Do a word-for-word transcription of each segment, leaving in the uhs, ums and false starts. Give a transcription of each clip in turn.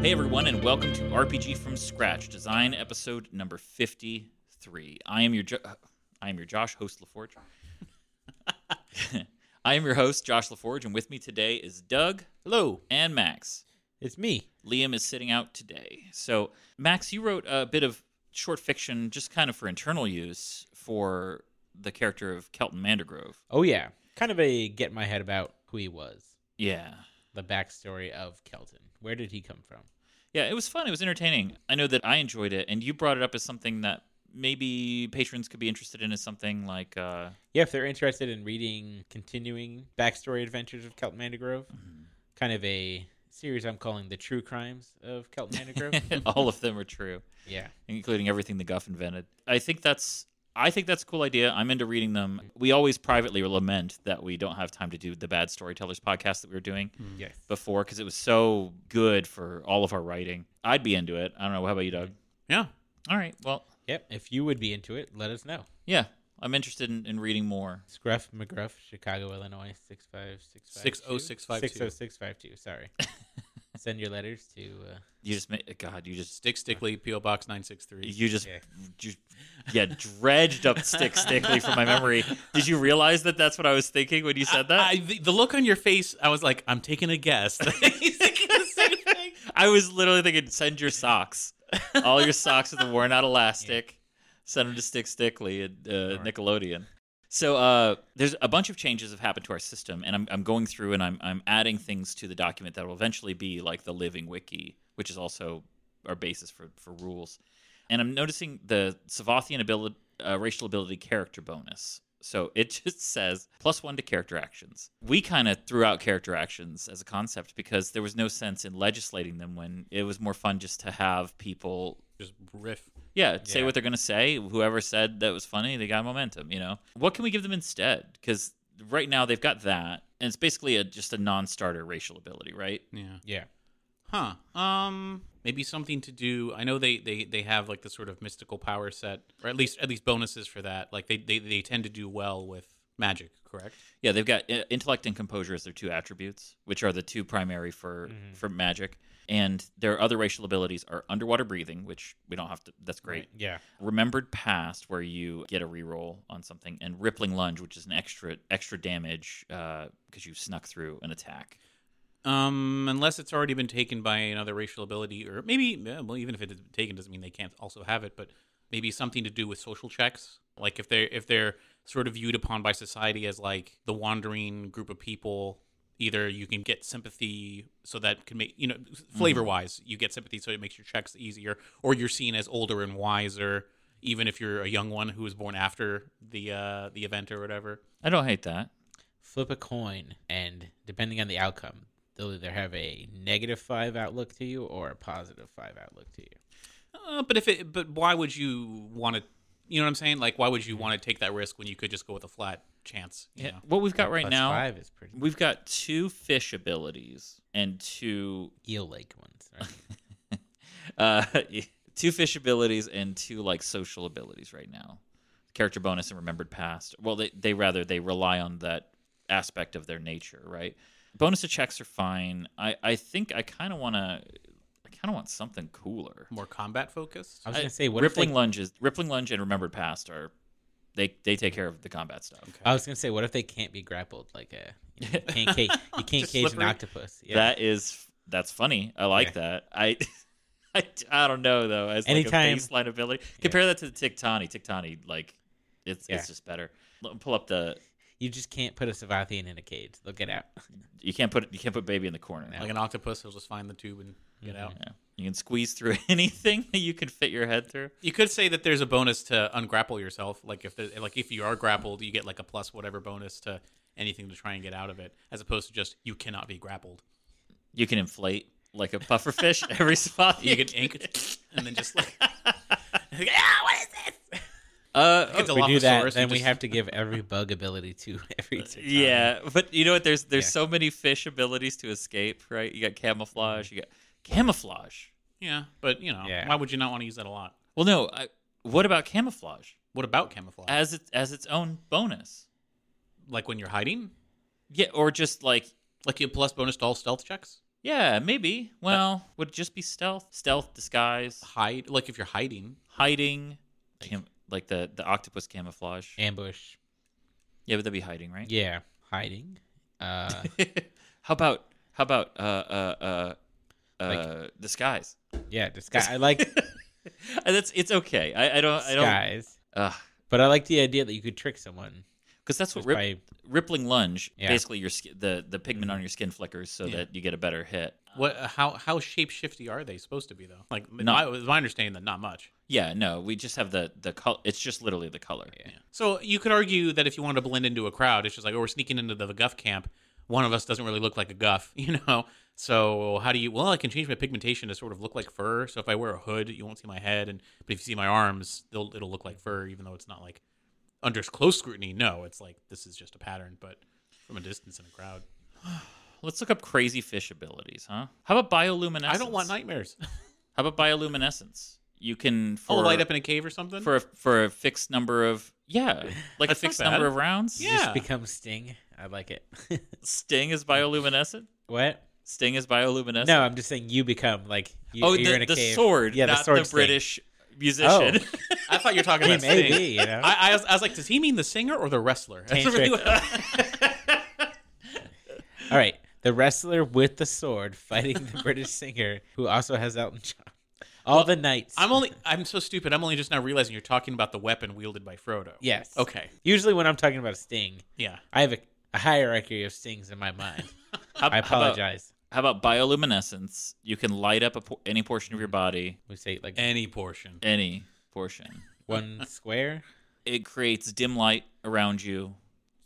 Hey everyone, and welcome to R P G from Scratch, Design episode number fifty-three. I am your jo- I am your Josh, host LaForge. I am your host, Josh LaForge, and with me today is Doug. Hello. And Max. It's me. Liam is sitting out today. So, Max, you wrote a bit of short fiction just kind of for internal use for the character of Kelton Mandergrove. Oh, yeah. Kind of a get in my head about who he was. Yeah. The backstory of Kelton. Where did he come from? Yeah, it was fun. It was entertaining. I know that I enjoyed it, and you brought it up as something that maybe patrons could be interested in, as something like... Uh... Yeah, if they're interested in reading continuing backstory adventures of Kelton Mandergrove, mm-hmm. kind of a series I'm calling The True Crimes of Kelton Mandergrove. All of them are true. Yeah. Including everything the Guff invented. I think that's... I think that's a cool idea. I'm into reading them. We always privately lament that we don't have time to do the Bad Storytellers podcast that we were doing yes. before, because it was so good for all of our writing. I'd be into it. I don't know. How about you, Doug? Yeah. All right. Well... Yep. If you would be into it, let us know. Yeah. I'm interested in, in reading more. Scruff McGruff, Chicago, Illinois, six five six five two. six oh six five two. six oh six five two, sorry. Send your letters to... Uh, you just... God, you just... Stick Stickley, P O Box nine sixty-three. You just... Yeah, you, yeah dredged up Stick Stickley from my memory. Did you realize that that's what I was thinking when you said that? I, I, the, the look on your face, I was like, I'm taking a guess. He's thinking the same thing. I was literally thinking, send your socks. All your socks with the worn out elastic. Yeah. Send them to Stick Stickley at uh, Nickelodeon. So uh, there's a bunch of changes have happened to our system, and I'm I'm going through and I'm I'm adding things to the document that will eventually be like the living wiki, which is also our basis for, for rules. And I'm noticing the Savathian ability, uh, racial ability character bonus. So it just says plus one to character actions. We kind of threw out character actions as a concept because there was no sense in legislating them when it was more fun just to have people just riff. Yeah, yeah. Say what they're going to say. Whoever said that was funny, they got momentum, you know. What can we give them instead? Because right now they've got that, and it's basically a, just a non-starter racial ability, right? Yeah. Yeah. Huh. Um... Maybe something to do. I know they, they, they have like the sort of mystical power set, or at least at least bonuses for that. Like they, they, they tend to do well with magic, correct? Yeah, they've got intellect and composure as their two attributes, which are the two primary for mm-hmm. for magic. And their other racial abilities are underwater breathing, which we don't have to. That's great. Right. Yeah. Remembered past, where you get a reroll on something, and rippling lunge, which is an extra extra damage uh, because you snuck through an attack. Um, unless it's already been taken by another racial ability, or maybe, well, even if it's taken doesn't mean they can't also have it, but maybe something to do with social checks. Like if they're, if they're sort of viewed upon by society as like the wandering group of people, either you can get sympathy so that can make, you know, flavor wise, mm-hmm. you get sympathy so it makes your checks easier, or you're seen as older and wiser, even if you're a young one who was born after the, uh, the event or whatever. I don't hate that. Flip a coin, and depending on the outcome, they'll either have a negative five outlook to you or a positive five outlook to you. Uh, but if it, but why would you want to? You know what I'm saying? Like, why would you want to take that risk when you could just go with a flat chance? You yeah. know? What we've got right plus now, five is pretty we've got two fish abilities and two eel lake ones. Right? uh, yeah. Two fish abilities and two like social abilities right now. Character bonus and remembered past. Well, they they rather they rely on that aspect of their nature, right? Bonus to checks are fine. I, I think I kind of want to. I kind of want something cooler, more combat focused. I was gonna say what rippling if they... lunges, rippling lunge, and remembered past are they they take care of the combat stuff. Okay. I was gonna say what if they can't be grappled like a you can't cage, you can't cage an octopus. Yeah. That is that's funny. I like yeah. that. I, I I don't know though. As Anytime. Like a baseline ability, compare yeah. that to the Tic-Tani. Tic-Tani like it's yeah. it's just better. Pull up the. You just can't put a Savathian in a cage. They'll get out. You can't put you can't put baby in the corner. No. Like an octopus, he'll just find the tube and get mm-hmm. out. Yeah. You can squeeze through anything that you can fit your head through. You could say that there's a bonus to ungrapple yourself. Like if the, like if you are grappled, you get like a plus whatever bonus to anything to try and get out of it, as opposed to just you cannot be grappled. You can inflate like a pufferfish every spot. You can ink and then just like, ah, what is this? Uh, if we do that, then just... we have to give every bug ability to every time. Yeah, but you know what? There's there's yeah. so many fish abilities to escape, right? You got camouflage. You got camouflage. Yeah, but you know, yeah. why would you not want to use that a lot? Well, no. I, what about camouflage? What about camouflage? As it as its own bonus, like when you're hiding. Yeah, or just like like you plus bonus to all stealth checks. Yeah, maybe. Well, but, would it just be stealth, stealth, disguise, hide? Like if you're hiding, hiding. Cam- Like the, the octopus camouflage. Ambush. Yeah, but that'd be hiding, right? Yeah, hiding. Uh, how about how about uh uh uh, like, uh disguise? Yeah, disguise. I like that's it's okay. I, I don't disguise. I don't disguise. Uh, but I like the idea that you could trick someone because that's what rip, by... rippling lunge. Yeah. Basically, your skin, the the pigment mm-hmm. on your skin flickers so yeah. that you get a better hit. What? How how shapeshifty are they supposed to be though? Like, not, my, my understanding that not much. Yeah, no, we just have the the color. It's just literally the color. Yeah. So you could argue that if you wanted to blend into a crowd, it's just like, oh, we're sneaking into the guff camp. One of us doesn't really look like a guff, you know. So how do you? Well, I can change my pigmentation to sort of look like fur. So if I wear a hood, you won't see my head, and but if you see my arms, it'll it'll look like fur, even though it's not like under close scrutiny. No, it's like this is just a pattern, but from a distance in a crowd. Let's look up crazy fish abilities, huh? How about bioluminescence? I don't want nightmares. How about bioluminescence? You can for, oh, light up in a cave or something for a, for a fixed number of yeah, like a fixed number of rounds. Yeah, just become Sting. I like it. Sting is bioluminescent. What? Sting is bioluminescent. No, I'm just saying you become like you, oh, you're the, in a the cave. Sword, yeah, the not sword. The Sting. British musician. Oh. I thought you were talking about Sting. Maybe, you know? I, I, was, I was like, does he mean the singer or the wrestler? That's really what... All right, the wrestler with the sword fighting the British singer who also has Elton John. All well, the knights. I'm only. I'm so stupid. I'm only just now realizing you're talking about the weapon wielded by Frodo. Yes. Okay. Usually when I'm talking about a sting, yeah, I have a, a hierarchy of stings in my mind. how, I apologize. How about, how about bioluminescence? You can light up a por- any portion of your body. We say like any portion. Any portion. One square. It creates dim light around you.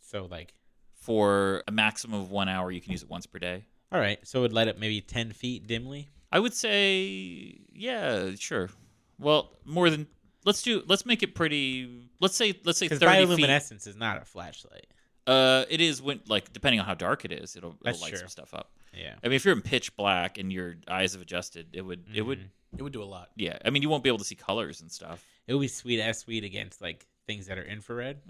So like for a maximum of one hour, you can use it once per day. All right. So it would light up maybe ten feet dimly. I would say, yeah, sure. Well, more than let's do. Let's make it pretty. Let's say, let's say thirty bioluminescence feet. Bioluminescence is not a flashlight. Uh, it is when like depending on how dark it is, it'll, it'll light true. some stuff up. Yeah. I mean, if you're in pitch black and your eyes have adjusted, it would, mm-hmm. it would, it would do a lot. Yeah. I mean, you won't be able to see colors and stuff. It would be sweet as sweet against like things that are infrared.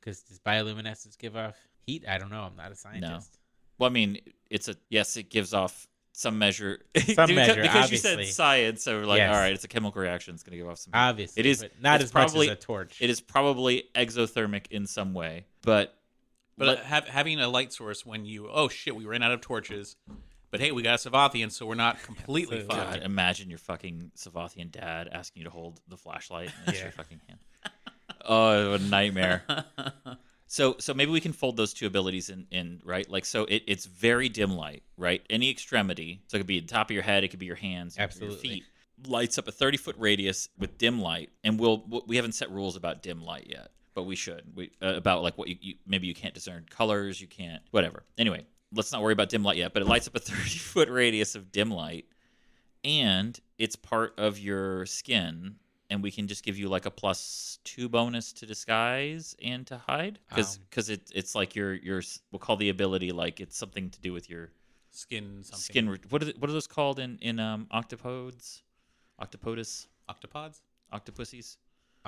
Because mm-hmm. does bioluminescence give off heat? I don't know. I'm not a scientist. No. Well, I mean, it's a yes. It gives off. Some measure, some Dude, measure because obviously. You said science, so we're like, yes. All right, it's a chemical reaction. It's going to give off some. Heat. Obviously, it is but not as probably, much as a torch. It is probably exothermic in some way, but but let, have, having a light source when you oh shit, we ran out of torches, but hey, we got a Savathian, so we're not completely so, fucked. God, imagine your fucking Savathian dad asking you to hold the flashlight in yeah. your fucking hand. Oh, what a nightmare. So so maybe we can fold those two abilities in, in right? Like, so it, it's very dim light, right? Any extremity, so it could be the top of your head, it could be your hands, absolutely. Your feet, lights up a thirty-foot radius with dim light, and we'll, we haven't set rules about dim light yet, but we should, we uh, about like what you, you, maybe you can't discern colors, you can't, whatever. Anyway, let's not worry about dim light yet, but it lights up a thirty-foot radius of dim light, and it's part of your skin. And we can just give you like a plus two bonus to disguise and to hide because because um, it, it's like your your we'll call the ability like it's something to do with your skin something. Skin. What are what are those called in in um octopodes, octopodus, octopods, octopussies?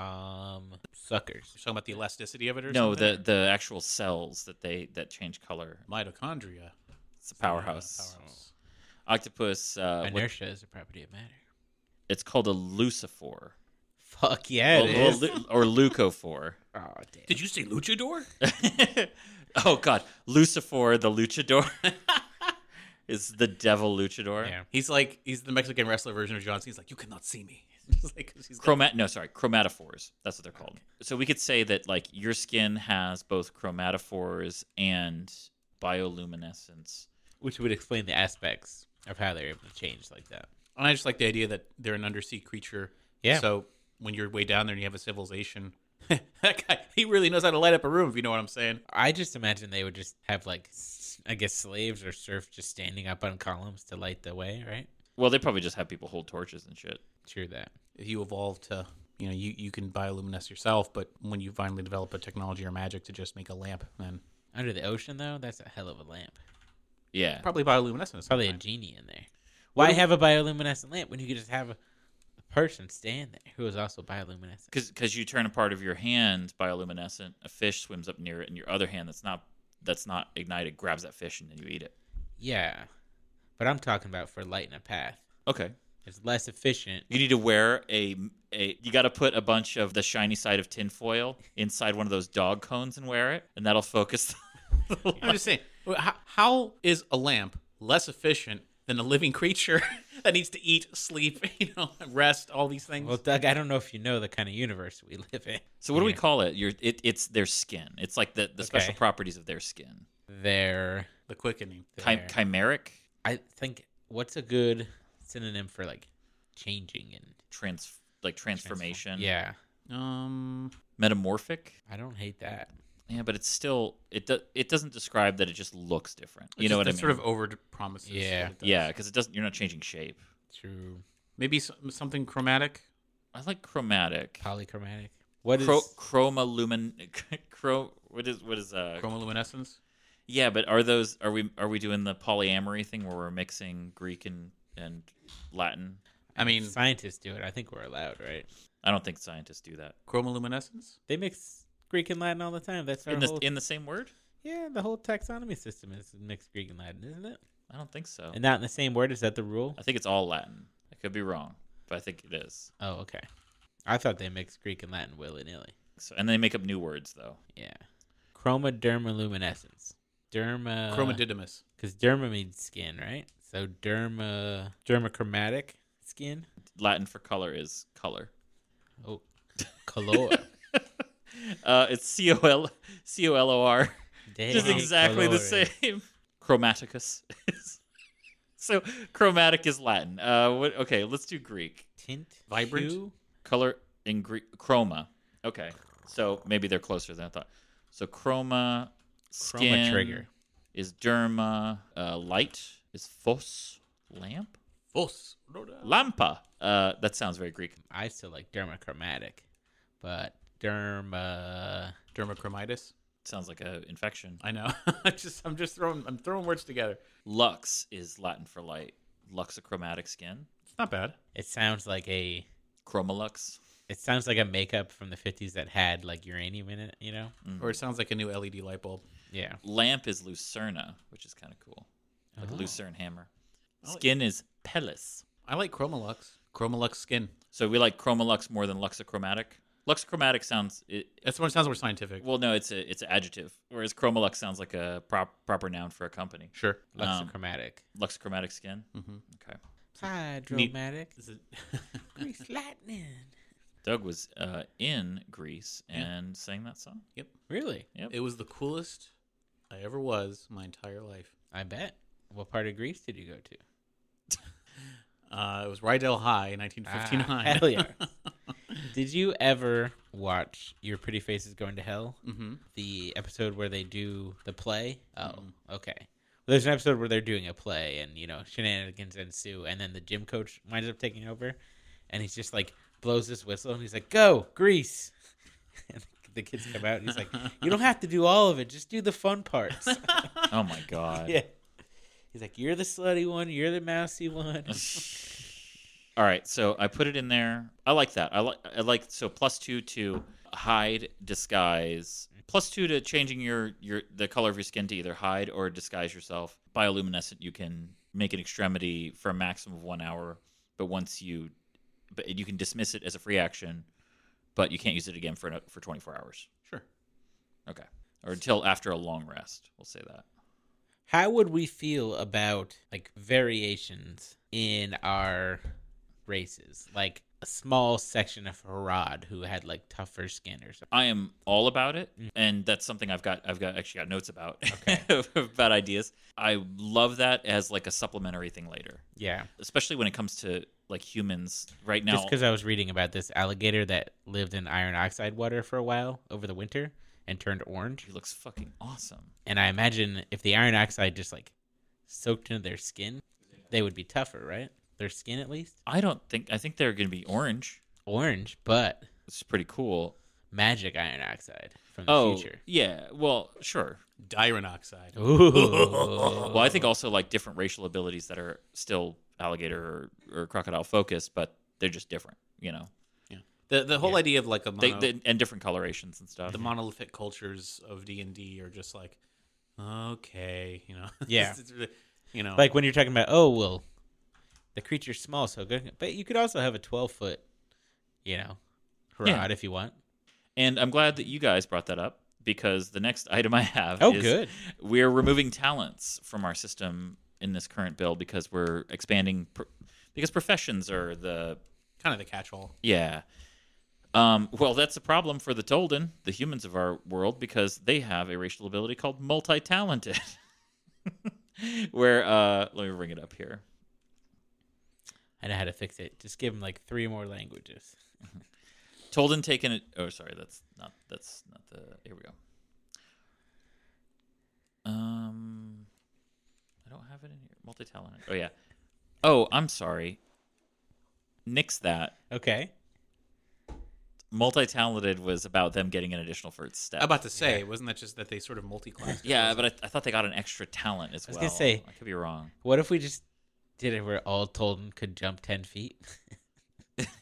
Um, suckers. You're talking about the elasticity of it, or no, something? the the actual cells that they that change color. Mitochondria. It's a powerhouse. It's a powerhouse. Oh. Octopus. Uh, Inertia what, is a property of matter. It's called a leucophore. Fuck yeah, it or, is. Or, or leucophore. Oh, damn. Did you say luchador? Oh, God. Lucifer, the luchador, is the devil luchador. Yeah. He's like, he's the Mexican wrestler version of John Cena. He's like, you cannot see me. Like, he's Chroma- no, sorry, chromatophores. That's what they're called. Okay. So we could say that, like, your skin has both chromatophores and bioluminescence. Which would explain the aspects of how they're able to change like that. And I just like the idea that they're an undersea creature. Yeah. So when you're way down there and you have a civilization, that guy, he really knows how to light up a room, if you know what I'm saying. I just imagine they would just have, like, I guess slaves or serfs just standing up on columns to light the way, right? Well, they probably just have people hold torches and shit. True that. If you evolve to, you know, you, you can bioluminesce yourself, but when you finally develop a technology or magic to just make a lamp, then... Under the ocean, though, that's a hell of a lamp. Yeah. Probably bioluminescence. Probably a genie in there. Why have a bioluminescent lamp when you could just have a person stand there who is also bioluminescent? Because you turn a part of your hand bioluminescent, a fish swims up near it, and your other hand that's not that's not ignited grabs that fish and then you eat it. Yeah, but I'm talking about for lighting a path. Okay, it's less efficient. You need to wear a a. You got to put a bunch of the shiny side of tinfoil inside one of those dog cones and wear it, and that'll focus. The light. I'm just saying, how, how is a lamp less efficient than a living creature that needs to eat, sleep, you know, rest, all these things? Well, Doug, I don't know if you know the kind of universe we live in. So what do we call it? Your it, it's their skin. It's like the, the okay. special properties of their skin. Their the quickening. Chi- chimeric. I think what's a good synonym for like changing and trans like transformation? Transform. Yeah. Um. Metamorphic. I don't hate that. Yeah, but it's still it do, it doesn't describe that it just looks different. You it's know just, what I mean? Sort of over promises. Yeah, yeah, because it doesn't. You're not changing shape. True. Maybe some, something chromatic. I like chromatic. Polychromatic. What Chro- is chromalumin? Chro. What is what is uh? Chromoluminescence. Yeah, but are those are we are we doing the polyamory thing where we're mixing Greek and, and Latin? I mean, if scientists do it. I think we're allowed, right? I don't think scientists do that. Chromoluminescence. They mix Greek and Latin all the time. That's our in the, whole... in the same word? Yeah, the whole taxonomy system is mixed Greek and Latin, isn't it? I don't think so. And not in the same word? Is that the rule? I think it's all Latin. I could be wrong, but I think it is. Oh, okay. I thought they mixed Greek and Latin willy-nilly. So, and they make up new words, though. Yeah. Chromadermaluminescence. Derma... Chromadidymus. Because derma means skin, right? So derma... dermachromatic skin? Latin for color is color. Oh. Color. Uh, it's C O L C O L O R Dang, just exactly color. The same. Chromaticus. So chromatic is Latin. Uh, what, okay, let's do Greek. Tint, vibrant, hue? Color in Greek. Chroma. Okay, so maybe they're closer than I thought. So chroma, skin chroma trigger is derma. Uh, light is phos, lamp. Phos, lampa. Uh, that sounds very Greek. I still like dermachromatic, but. Derma dermachromitis sounds like a infection. I know. I just I'm just throwing I'm throwing words together. Lux is Latin for light. Luxochromatic skin. It's not bad. It sounds like a Chromalux. It sounds like a makeup from the fifties that had like uranium in it, you know. Mm-hmm. Or it sounds like a new L E D light bulb. Yeah. Lamp is Lucerna, which is kind of cool. Like oh. a lucerne hammer. Skin like- is Pellis. I like Chromalux. Chromalux skin. So we like Chromalux more than Luxochromatic. Luxochromatic sounds... It, That's what it sounds more scientific. Well, no, it's a it's an adjective, whereas Chromalux sounds like a prop, proper noun for a company. Sure. Luxochromatic. Um, luxochromatic skin? Mm-hmm. Okay. Hydromatic. Grease lightning. Doug was uh, in Greece and yep. sang that song. Yep. Really? Yep. It was the coolest I ever was my entire life. I bet. What part of Greece did you go to? Uh, it was Rydell High in nineteen fifty-nine. Ah, hell yeah. Did you ever watch Your Pretty Face is Going to Hell? Mm-hmm. The episode where they do the play? Oh, mm-hmm. Okay. Well, there's an episode where they're doing a play and, you know, shenanigans ensue. And then the gym coach winds up taking over. And he's just like, blows this whistle and he's like, go, Grease. And the kids come out and he's like, you don't have to do all of it. Just do the fun parts. Oh, my God. Yeah. He's like, you're the slutty one. You're the mousy one. All right, so I put it in there. I like that. I like I like so plus two to hide, disguise. Plus two to changing your, your the color of your skin to either hide or disguise yourself. Bioluminescent, you can make an extremity for a maximum of one hour, but once you, but you can dismiss it as a free action, but you can't use it again for for twenty-four hours. Sure. Okay. Or until after a long rest. We'll say that. How would we feel about like variations in our races, like a small section of Harad who had like tougher skin or something. I am all about it, mm-hmm. and that's something I've got. I've got actually got notes about okay. about ideas. I love that as like a supplementary thing later. Yeah, especially when it comes to like humans right now. Just because I was reading about this alligator that lived in iron oxide water for a while over the winter and turned orange. He looks fucking awesome. And I imagine if the iron oxide just like soaked into their skin, they would be tougher, right? Their skin, at least? I don't think... I think they're going to be orange. Orange, but... It's pretty cool. Magic iron oxide from the oh, future. Oh, yeah. Well, sure. Diron oxide. Ooh. Well, I think also, like, different racial abilities that are still alligator or, or crocodile-focused, but they're just different, you know? Yeah. The the whole yeah. idea of, like, a mono... They, they, and different colorations and stuff. The monolithic cultures of D and D are just like, okay, you know? Yeah. it's, it's really, you know? Like, when you're talking about, oh, well... The creature's small, so good. But you could also have a twelve-foot, you know, Harad yeah. if you want. And I'm glad that you guys brought that up, because the next item I have oh, is good. We're removing talents from our system in this current build because we're expanding, pro- because professions are the... Kind of the catch-all. Yeah. Um, well, that's a problem for the Tolden, the humans of our world, because they have a racial ability called multi-talented. Where, uh, let me bring it up here. I know how to fix it. Just give him like three more languages. Tolden taken it. Oh, sorry, that's not. That's not the. Here we go. Um, I don't have it in here. Multi-talented. Oh yeah. Oh, I'm sorry. Nix that. Okay. Multi-talented was about them getting an additional first step. I'm about to say, yeah. wasn't that just that they sort of multi-classed? yeah, but I, I thought they got an extra talent as well. I was well. gonna say, I could be wrong. What if we just? Did it where all Tolden could jump ten feet?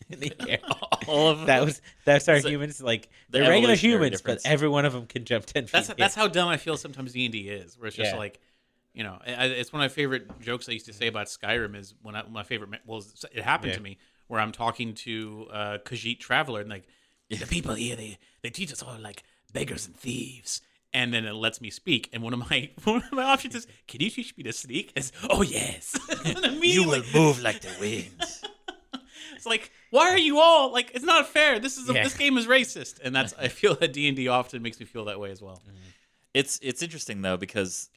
In the air. All of them. That was that's our so humans. Like they're the regular humans, difference. But every one of them can jump ten feet. That's that's how dumb I feel sometimes D and D is. Where it's just yeah. like, you know, it's one of my favorite jokes I used to say about Skyrim is when I, my favorite. Well, it happened yeah. to me where I'm talking to uh, Khajiit Traveler and like the people here they they teach us all like beggars and thieves. And then it lets me speak. And one of my one of my options is, can you teach me to sneak? It's, oh, yes. You will move like the wind. It's like, why are you all, like, it's not fair. This is a, yeah. this game is racist. And that's, I feel that D and D often makes me feel that way as well. Mm-hmm. It's it's interesting, though, because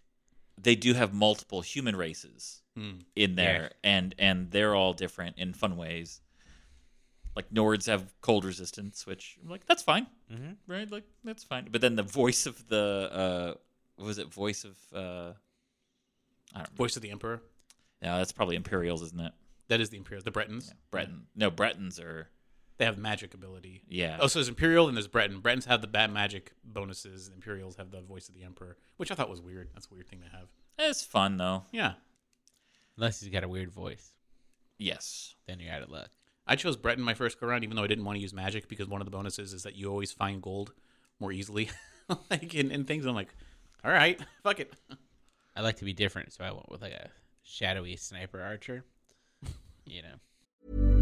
they do have multiple human races mm. in there. Yeah. And, and they're all different in fun ways. Like Nords have cold resistance, which I'm like, that's fine, mm-hmm. right? Like that's fine. But then the voice of the uh, what was it? Voice of uh, I don't voice remember. Of the Emperor. No, that's probably Imperials, isn't it? That is the Imperials. The Bretons. Yeah. Breton. No, Bretons are they have magic ability. Yeah. Oh, so there's Imperial and there's Breton. Bretons have the bad magic bonuses. And Imperials have the voice of the Emperor, which I thought was weird. That's a weird thing to have. It's fun though. Yeah. Unless he's got a weird voice. Yes. Then you're out of luck. I chose Breton my first go round, even though I didn't want to use magic, because one of the bonuses is that you always find gold more easily, like in, in things. I'm like, all right, fuck it. I like to be different, so I went with like a shadowy sniper archer, you know.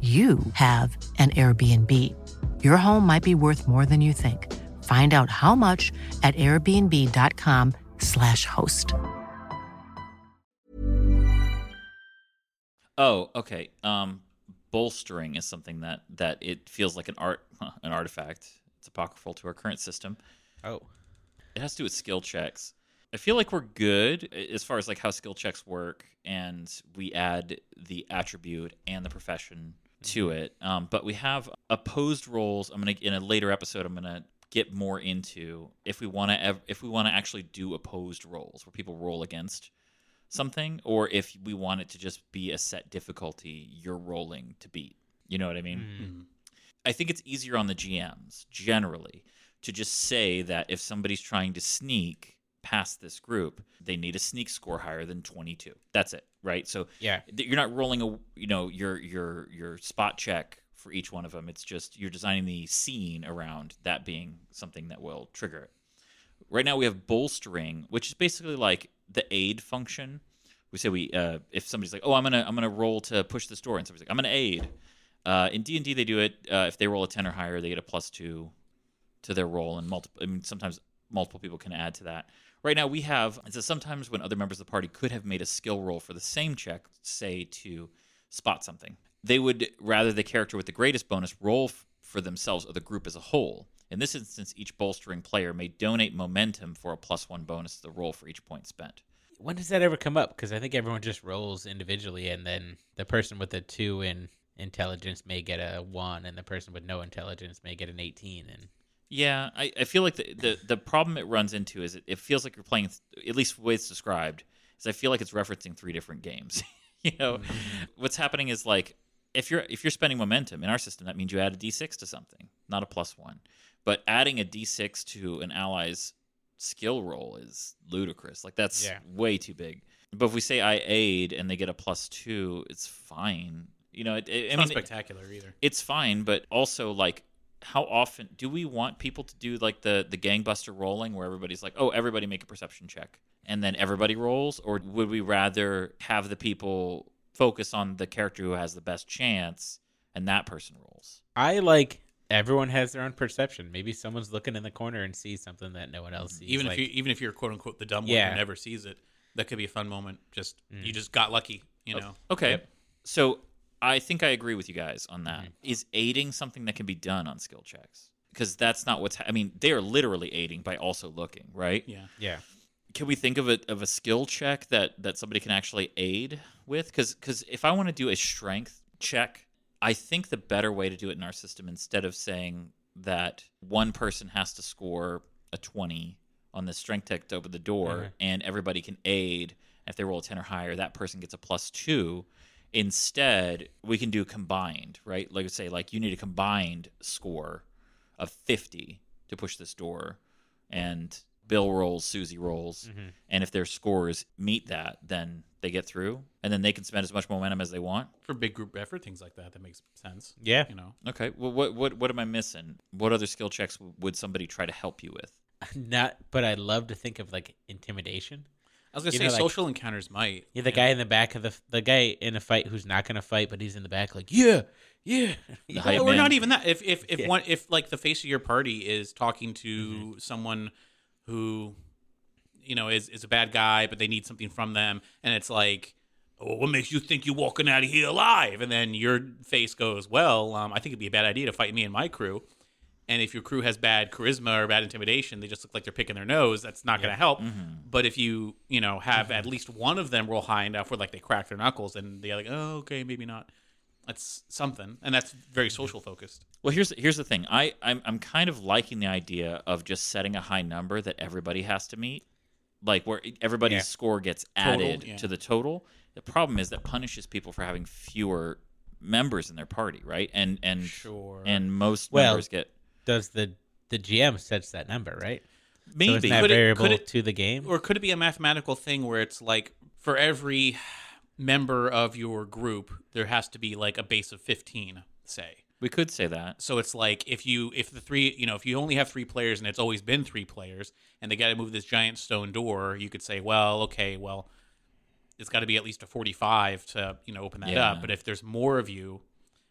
you have an Airbnb. Your home might be worth more than you think. Find out how much at airbnb.com slash host. Oh, okay. Um, bolstering is something that, that it feels like an art an artifact. It's apocryphal to our current system. Oh. It has to do with skill checks. I feel like we're good as far as like how skill checks work, and we add the attribute and the profession to it. Um, but we have opposed roles. I'm gonna in a later episode. I'm gonna get more into if we want to ev- if we want to actually do opposed roles where people roll against something, or if we want it to just be a set difficulty you're rolling to beat. You know what I mean? Mm-hmm. I think it's easier on the G Ms generally to just say that if somebody's trying to sneak past this group, they need a sneak score higher than twenty-two. That's it, right? So yeah, you're not rolling a you know your your your spot check for each one of them. It's just you're designing the scene around that being something that will trigger it. Right now we have bolstering, which is basically like the aid function. We say we uh, if somebody's like, oh, I'm gonna I'm gonna roll to push this door, and somebody's like, I'm gonna aid. Uh, in D and D, they do it uh, if they roll a ten or higher, they get a plus two to their roll, and multiple. I mean, sometimes multiple people can add to that. Right now, we have so sometimes when other members of the party could have made a skill roll for the same check, say to spot something, they would rather the character with the greatest bonus roll f- for themselves or the group as a whole. In this instance, each bolstering player may donate momentum for a plus one bonus to the roll for each point spent. When does that ever come up? Because I think everyone just rolls individually, and then the person with the two in intelligence may get a one, and the person with no intelligence may get an eighteen. And yeah, I, I feel like the, the, the problem it runs into is it, it feels like you're playing, at least the way it's described, is I feel like it's referencing three different games. You know, mm-hmm. What's happening is like if you're if you're spending momentum in our system, that means you add a d six to something, not a plus one. But adding a d six to an ally's skill roll is ludicrous. Like that's yeah. way too big. But if we say I aid and they get a plus two, it's fine. You know, it, it, it's I not mean, spectacular it, either. It's fine, but also like, how often do we want people to do like the the gangbuster rolling where everybody's like, oh, everybody make a perception check, and then everybody rolls? Or would we rather have the people focus on the character who has the best chance and that person rolls? I like everyone has their own perception. Maybe someone's looking in the corner and sees something that no one else sees. Even like, if you even if you're quote unquote the dumb yeah. one who never sees it, that could be a fun moment. Just mm. you just got lucky, you know. Okay, yep. So. I think I agree with you guys on that. Mm-hmm. Is aiding something that can be done on skill checks? Because that's not what's... Ha- I mean, they are literally aiding by also looking, right? Yeah. Yeah. Can we think of a of a skill check that, that somebody can actually aid with? Because because if I want to do a strength check, I think the better way to do it in our system, instead of saying that one person has to score a twenty on the strength check to open the door, mm-hmm. and everybody can aid, if they roll a ten or higher, that person gets a plus two... Instead, we can do combined, right? Like say, like you need a combined score of fifty to push this door, and Bill rolls, Susie rolls, mm-hmm. and if their scores meet that, then they get through, and then they can spend as much momentum as they want for big group effort, things like that. That makes sense. Yeah, you know. Okay. Well, what what what am I missing? What other skill checks would somebody try to help you with? Not, but I love to think of like intimidation. I was gonna you say know, like, social encounters might. Yeah, the yeah. guy in the back of the the guy in a fight who's not gonna fight, but he's in the back like yeah, yeah. yeah or man. Not even that. If if if yeah. one if like the face of your party is talking to mm-hmm. someone who, you know, is is a bad guy, but they need something from them, and it's like, oh, what makes you think you're walking out of here alive? And then your face goes, well, um, I think it'd be a bad idea to fight me and my crew. And if your crew has bad charisma or bad intimidation, they just look like they're picking their nose. That's not yep. going to help. Mm-hmm. But if you, you know, have mm-hmm. at least one of them roll high enough where like they crack their knuckles, and they're like, oh, okay, maybe not. That's something, and that's very social focused. Well, here's here's the thing. I I'm, I'm kind of liking the idea of just setting a high number that everybody has to meet, like where everybody's yeah. score gets added total, yeah. to the total. The problem is that punishes people for having fewer members in their party, right? And and sure. and most well, members get. Does the the G M sets that number, right? Maybe. So it's not variable it, it, to the game? Or could it be a mathematical thing where it's like for every member of your group, there has to be like a base of fifteen, say. We could say that. So it's like if you if the three, you know, if you only have three players and it's always been three players and they got to move this giant stone door, you could say, well, okay, well, it's got to be at least a forty-five to, you know, open that yeah. up. But if there's more of you...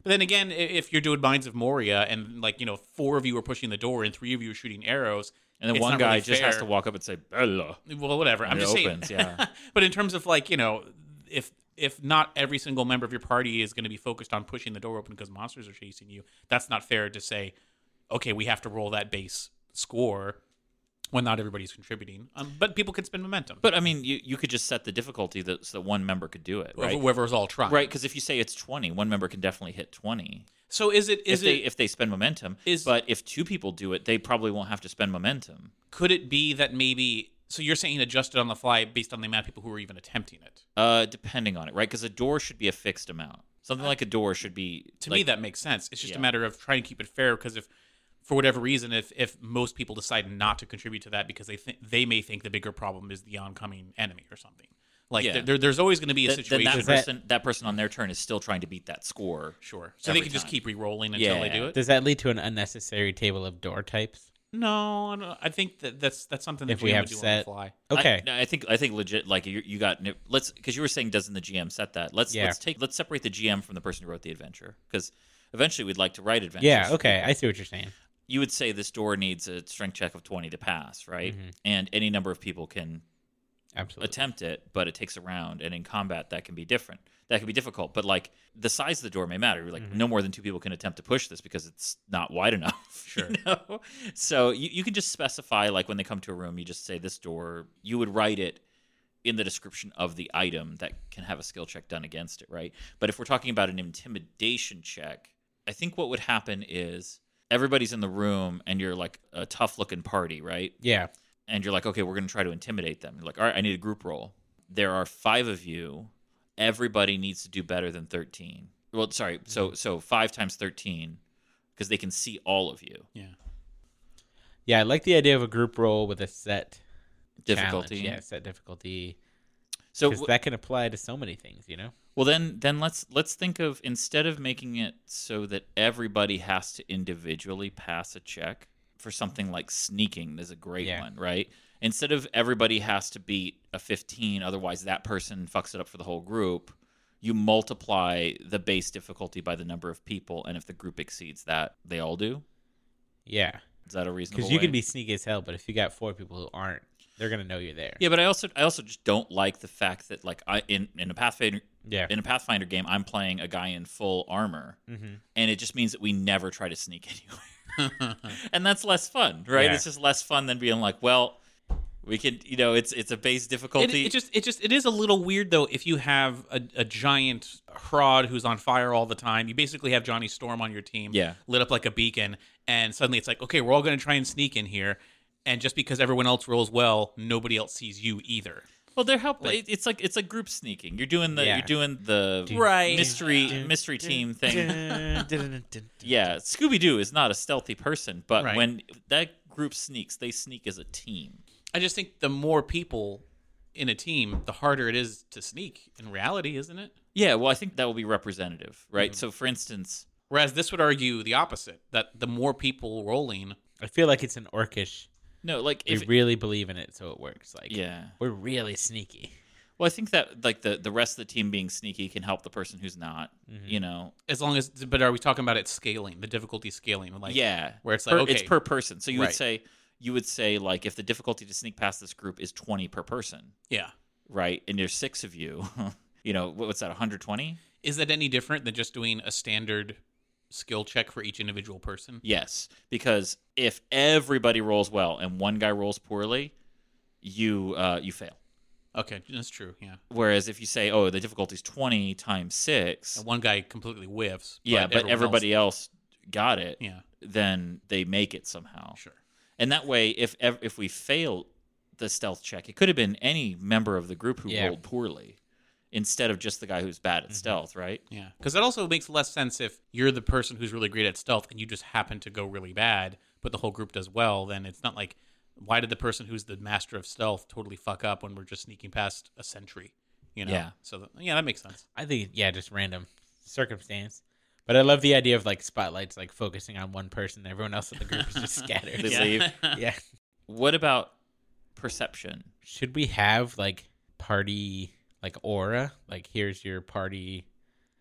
But then again, if you're doing Mines of Moria and, like, you know, four of you are pushing the door and three of you are shooting arrows. And then one guy really just fair. has to walk up and say, Bella. Well, whatever. And I'm just opens, saying. Yeah. But in terms of, like, you know, if if not every single member of your party is going to be focused on pushing the door open because monsters are chasing you, that's not fair to say, okay, we have to roll that base score when not everybody's contributing. Um, but people could spend momentum. But I mean, you, you could just set the difficulty that so that one member could do it, right? Whoever's all trying, right? Because if you say it's twenty, one member can definitely hit twenty. So is it is if they, it if they spend momentum? Is, but if two people do it, they probably won't have to spend momentum. Could it be that maybe? So you're saying adjust it on the fly based on the amount of people who are even attempting it? Uh, depending on it, right? Because a door should be a fixed amount. Something like a door should be... To like, me, that makes sense. It's just yeah. a matter of trying to keep it fair because if, for whatever reason, if if most people decide not to contribute to that because they th- they may think the bigger problem is the oncoming enemy or something. Like, yeah. there, there's always going to be a Th- situation... That person, that, that person on their turn is still trying to beat that score. Sure. So they can time. just keep re-rolling until yeah. they do it. Does that lead to an unnecessary table of door types? No, no, I think that that's that's something that if G M we have would do set. on the fly. Okay, I, I think I think legit. Like you, you got let's because you were saying doesn't the G M set that? Let's yeah. let's take let's separate the G M from the person who wrote the adventure because eventually we'd like to write adventures. Yeah, okay, I see what you're saying. You would say this door needs a strength check of twenty to pass, right? Mm-hmm. And any number of people can absolutely attempt it, but it takes a round, and in combat that can be different. That can be difficult, but like the size of the door may matter. Like mm-hmm. no more than two people can attempt to push this because it's not wide enough. Sure. You know? So you, you can just specify like when they come to a room, you just say this door. You would write it in the description of the item that can have a skill check done against it, right? But if we're talking about an intimidation check, I think what would happen is everybody's in the room and you're like a tough looking party, right? Yeah. And you're like, okay, we're going to try to intimidate them. You're like, all right, I need a group roll. There are five of you. Everybody needs to do better than thirteen. Well, sorry, so so five times thirteen, because they can see all of you. Yeah, yeah. I like the idea of a group roll with a set difficulty. Challenge. Yeah, set difficulty. So w- that can apply to so many things, you know. Well, then then let's let's think of instead of making it so that everybody has to individually pass a check for something like sneaking is a great yeah. one, right? Instead of everybody has to beat a fifteen, otherwise that person fucks it up for the whole group, you multiply the base difficulty by the number of people, and if the group exceeds that, they all do? Yeah. Is that a reasonable way? Because you can be sneaky as hell, but if you got four people who aren't, they're going to know you're there. Yeah, but I also I also just don't like the fact that like I in, in a Pathfinder yeah. in a Pathfinder game, I'm playing a guy in full armor, mm-hmm. and it just means that we never try to sneak anywhere. And that's less fun, right? Yeah. It's just less fun than being like, well... We can, you know, it's it's a base difficulty. It, it just, it just, it is a little weird though. If you have a, a giant Harad who's on fire all the time, you basically have Johnny Storm on your team, yeah. lit up like a beacon, and suddenly it's like, okay, we're all going to try and sneak in here, and just because everyone else rolls well, nobody else sees you either. Well, they're helping. Like, it's like it's like group sneaking. You're doing the yeah. you're doing the right. mystery yeah. mystery team thing. Yeah, Scooby-Doo is not a stealthy person, but right. when that group sneaks, they sneak as a team. I just think the more people in a team, the harder it is to sneak in reality, isn't it? Yeah, well, I think that will be representative, right? Mm-hmm. So, for instance... Whereas this would argue the opposite, that the more people rolling... I feel like it's an orcish... No, like... We if, really believe in it, so it works. Like, yeah. We're really sneaky. Well, I think that like the, the rest of the team being sneaky can help the person who's not, mm-hmm. you know? As long as... But are we talking about it scaling, the difficulty scaling? Like, yeah. Where it's like, per, okay. It's per person. So, you right. would say... You would say, like, if the difficulty to sneak past this group is twenty per person. Yeah. Right? And there's six of you. You know, what's that, one hundred twenty? Is that any different than just doing a standard skill check for each individual person? Yes. Because if everybody rolls well and one guy rolls poorly, you uh, you fail. Okay, that's true, yeah. Whereas if you say, oh, the difficulty is twenty times six. And one guy completely whiffs. But yeah, but everybody else, else got it. Yeah. Then they make it somehow. Sure. And that way, if if we fail the stealth check, it could have been any member of the group who yeah. rolled poorly instead of just the guy who's bad at mm-hmm. stealth, right? Yeah, because that also makes less sense if you're the person who's really great at stealth and you just happen to go really bad, but the whole group does well, then it's not like, why did the person who's the master of stealth totally fuck up when we're just sneaking past a sentry, you know? Yeah. So, that, yeah, that makes sense. I think, yeah, just random circumstance. But I love the idea of like spotlights, like focusing on one person. Everyone else in the group is just scattered. They leave. Yeah. What about perception? Should we have like party, like aura? Like here's your party,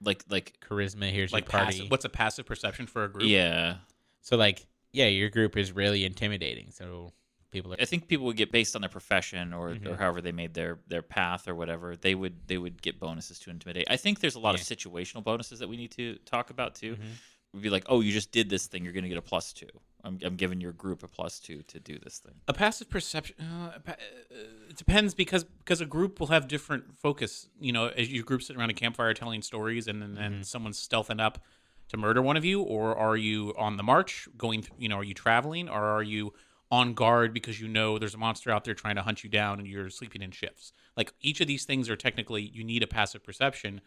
like like charisma. Here's like your party. Passive, what's a passive perception for a group? Yeah. So like, yeah, your group is really intimidating. So people are. I think people would get based on their profession or, mm-hmm. or however they made their their path or whatever. They would they would get bonuses to intimidate. I think there's a lot yeah. of situational bonuses that we need to talk about too. Mm-hmm. We'd be like, oh, you just did this thing, you're going to get a plus two. I'm, I'm giving your group a plus two to do this thing. A passive perception. Uh, it depends because because a group will have different focus. You know, as your group sitting around a campfire telling stories, and then, mm-hmm. then someone's stealthing up to murder one of you, or are you on the march going? Th- you know, are you traveling, or are you on guard because you know there's a monster out there trying to hunt you down, and you're sleeping in shifts? Like each of these things are technically you need a passive perception,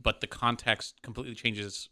but the context completely changes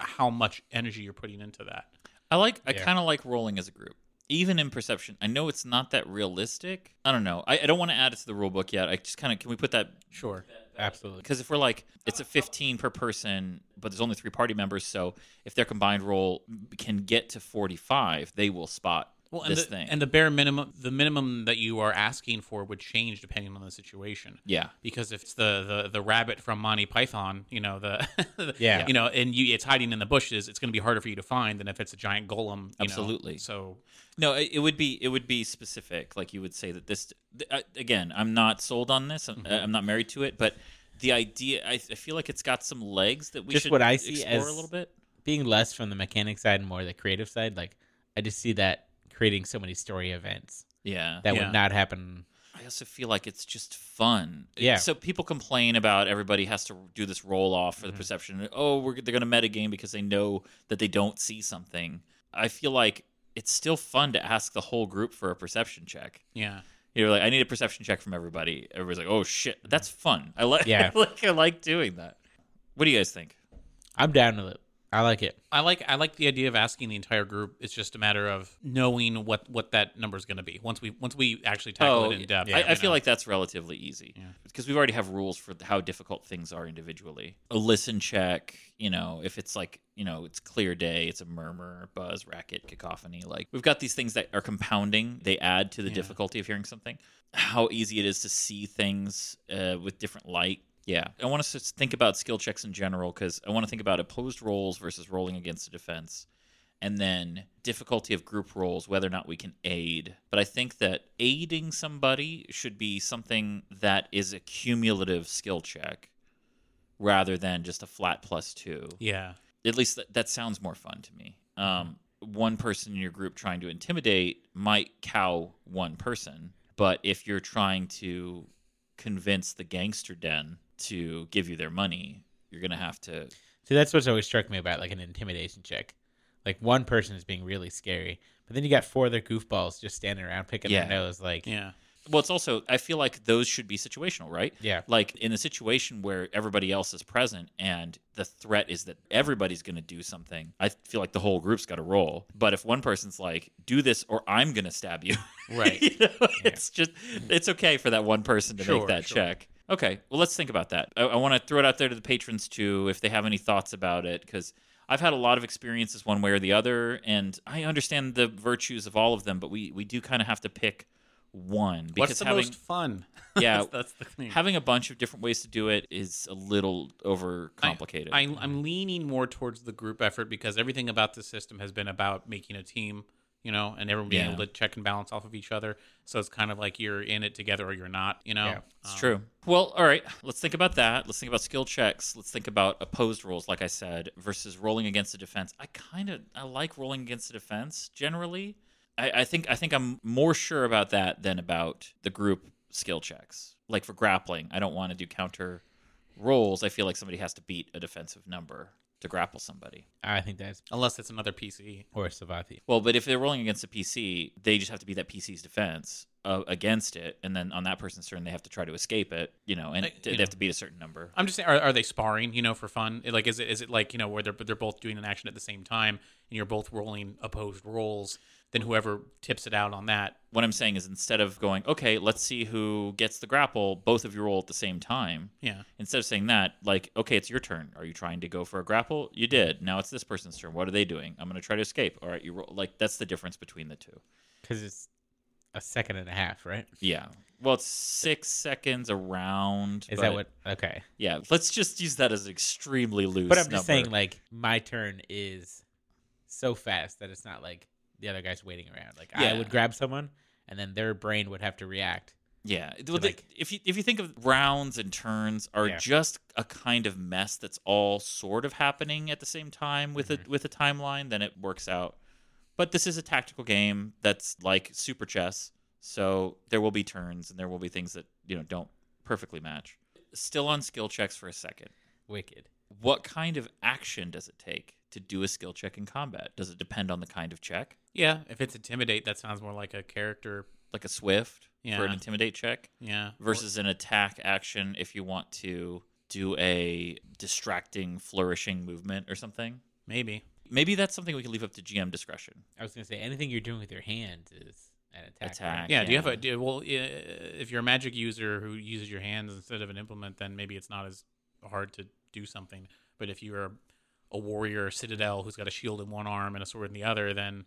how much energy you're putting into that. I like. I yeah. kind of like rolling as a group, even in perception. I know it's not that realistic. I don't know. I, I don't want to add it to the rule book yet. I just kind of, can we put that? Sure, that, that, absolutely. Because if we're like, it's a fifteen per person, but there's only three party members, so if their combined roll can get to forty-five, they will spot well, and this the, thing. And the bare minimum, the minimum that you are asking for would change depending on the situation. Yeah. Because if it's the, the, the rabbit from Monty Python, you know, the, the yeah. you know, and you, it's hiding in the bushes, it's going to be harder for you to find than if it's a giant golem. You Absolutely. Know, so no, it, it would be it would be specific. Like you would say that this. Uh, again, I'm not sold on this. I'm, mm-hmm. I'm not married to it, but the idea, I, I feel like it's got some legs that we Just should what I see explore as a little bit. Being less from the mechanic side and more the creative side. Like I just see that. Creating so many story events, yeah, that yeah. would not happen. I also feel like it's just fun. Yeah. So people complain about everybody has to do this roll off for mm-hmm. the perception. Oh, we're they're gonna metagame because they know that they don't see something. I feel like it's still fun to ask the whole group for a perception check. Yeah. You're like, I need a perception check from everybody. Everybody's like, oh shit, that's fun. I like. Yeah. I like I like doing that. What do you guys think? I'm down with it. I like it. I like I like the idea of asking the entire group. It's just a matter of knowing what, what that number is going to be once we once we actually tackle oh, it in depth. Yeah, I, I feel know. like that's relatively easy yeah. because we already have rules for how difficult things are individually. A listen check, you know, if it's like, you know, it's clear day, it's a murmur, buzz, racket, cacophony. Like we've got these things that are compounding. They add to the yeah. difficulty of hearing something. How easy it is to see things uh, with different light. Yeah, I want us to think about skill checks in general because I want to think about opposed rolls versus rolling against the defense, and then difficulty of group rolls, whether or not we can aid. But I think that aiding somebody should be something that is a cumulative skill check rather than just a flat plus two. Yeah. At least that, that sounds more fun to me. Um, one person in your group trying to intimidate might cow one person, but if you're trying to convince the gangster den to give you their money, you're gonna have to. So that's what's always struck me about like an intimidation check. Like one person is being really scary, but then you got four other goofballs just standing around picking yeah. their nose. Like, yeah. Well, it's also I feel like those should be situational, right? Yeah. Like in a situation where everybody else is present and the threat is that everybody's gonna do something, I feel like the whole group's got to roll. But if one person's like, "Do this, or I'm gonna stab you," right? you know, yeah. It's just it's okay for that one person to sure, make that sure. check. Okay, well, let's think about that. I, I want to throw it out there to the patrons, too, if they have any thoughts about it, because I've had a lot of experiences one way or the other, and I understand the virtues of all of them, but we, we do kind of have to pick one. Because What's the having, most fun? Yeah, that's, that's the thing. Having a bunch of different ways to do it is a little overcomplicated. I, I, I'm leaning more towards the group effort because everything about the system has been about making a team, you know, and everyone being yeah. able to check and balance off of each other. So it's kind of like you're in it together or you're not, you know? Yeah, it's um, true. Well, all right, let's think about that. Let's think about skill checks. Let's think about opposed rolls, like I said, versus rolling against the defense. I kind of, I like rolling against the defense generally. I, I think, I think I'm more sure about that than about the group skill checks. Like for grappling, I don't want to do counter rolls. I feel like somebody has to beat a defensive number to grapple somebody. I think that's... Unless it's another P C. Or a Savathian. Well, but if they're rolling against a P C, they just have to be that P C's defense uh, against it, and then on that person's turn, they have to try to escape it, you know, and I, you they know. have to beat a certain number. I'm just saying, are, are they sparring, you know, for fun? Like, is it is it like, you know, where they're they're both doing an action at the same time, and you're both rolling opposed rolls, then whoever tips it out on that... What I'm saying is instead of going, okay, let's see who gets the grapple, both of you roll at the same time. Yeah. Instead of saying that, like, okay, it's your turn. Are you trying to go for a grapple? You did. Now it's this person's turn. What are they doing? I'm going to try to escape. All right, you roll. Like, that's the difference between the two. Because it's a second and a half, right? Yeah. Well, it's six seconds around. Is that what? Okay. Yeah. Let's just use that as an extremely loose But I'm just number. saying, like, my turn is so fast that it's not like the other guy's waiting around. Like yeah. I would grab someone, and then their brain would have to react. Yeah. To well, like, if you if you think of rounds and turns are yeah. just a kind of mess that's all sort of happening at the same time with mm-hmm. a with a timeline, then it works out But this is a tactical game that's like Super Chess, so there will be turns and there will be things that, you know, don't perfectly match. Still on skill checks for a second. Wicked. What kind of action does it take to do a skill check in combat? Does it depend on the kind of check? Yeah, if it's intimidate, that sounds more like a character, like a swift yeah. for an intimidate check. Yeah. Versus an attack action if you want to do a distracting, flourishing movement or something. Maybe. Maybe that's something we can leave up to G M discretion. I was going to say, anything you're doing with your hands is an attack. Attack. Right? Yeah, yeah. Do you have a do, well? If you're a magic user who uses your hands instead of an implement, then maybe it's not as hard to do something. But if you're a warrior or citadel who's got a shield in one arm and a sword in the other, then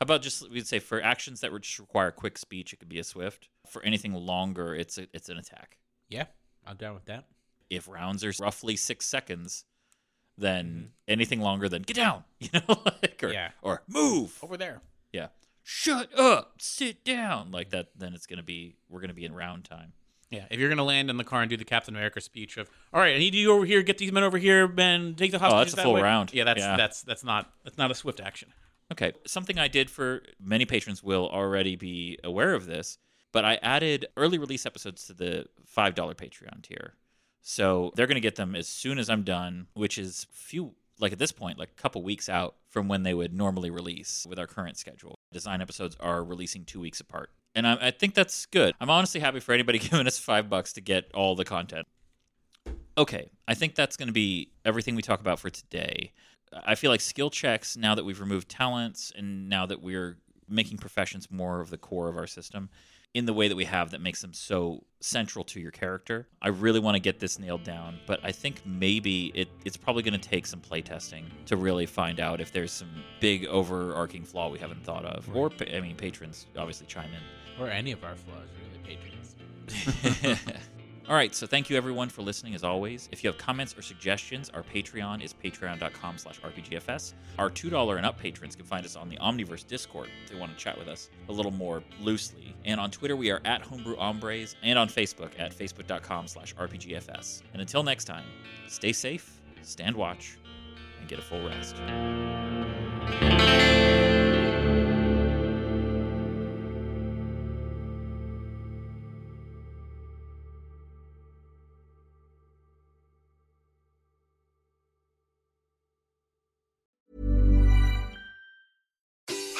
how about just we'd say for actions that would just require quick speech, it could be a swift. For anything longer, it's a, it's an attack. Yeah, I'm down with that. If rounds are roughly six seconds. Than anything longer than get down, you know, like, or, yeah. or move over there. Yeah. Shut up, sit down like that. Then it's going to be, we're going to be in round time. Yeah. If you're going to land in the car and do the Captain America speech of, all right, I need you over here, get these men over here, Ben, take the hostages. Oh, that's a full way. round. Yeah. That's, yeah. that's, that's not, that's not a swift action. Okay. Something I did for many patrons will already be aware of this, but I added early release episodes to the five dollars Patreon tier. So they're going to get them as soon as I'm done, which is few, like at this point, like a couple weeks out from when they would normally release with our current schedule. Design episodes are releasing two weeks apart. And I, I think that's good. I'm honestly happy for anybody giving us five bucks to get all the content. Okay, I think that's going to be everything we talk about for today. I feel like skill checks, now that we've removed talents and now that we're making professions more of the core of our system, in the way that we have that makes them so central to your character. I really want to get this nailed down, but I think maybe it, it's probably going to take some playtesting to really find out if there's some big overarching flaw we haven't thought of. Right. Or, I mean, patrons obviously chime in. Or any of our flaws, really, patrons. All right, so thank you everyone for listening as always. If you have comments or suggestions, our Patreon is patreon.com slash RPGFS. Our two dollars and up patrons can find us on the Omniverse Discord if they want to chat with us a little more loosely. And on Twitter, we are at Homebrew Hombres, and on Facebook at facebook.com slash RPGFS. And until next time, stay safe, stand watch, and get a full rest.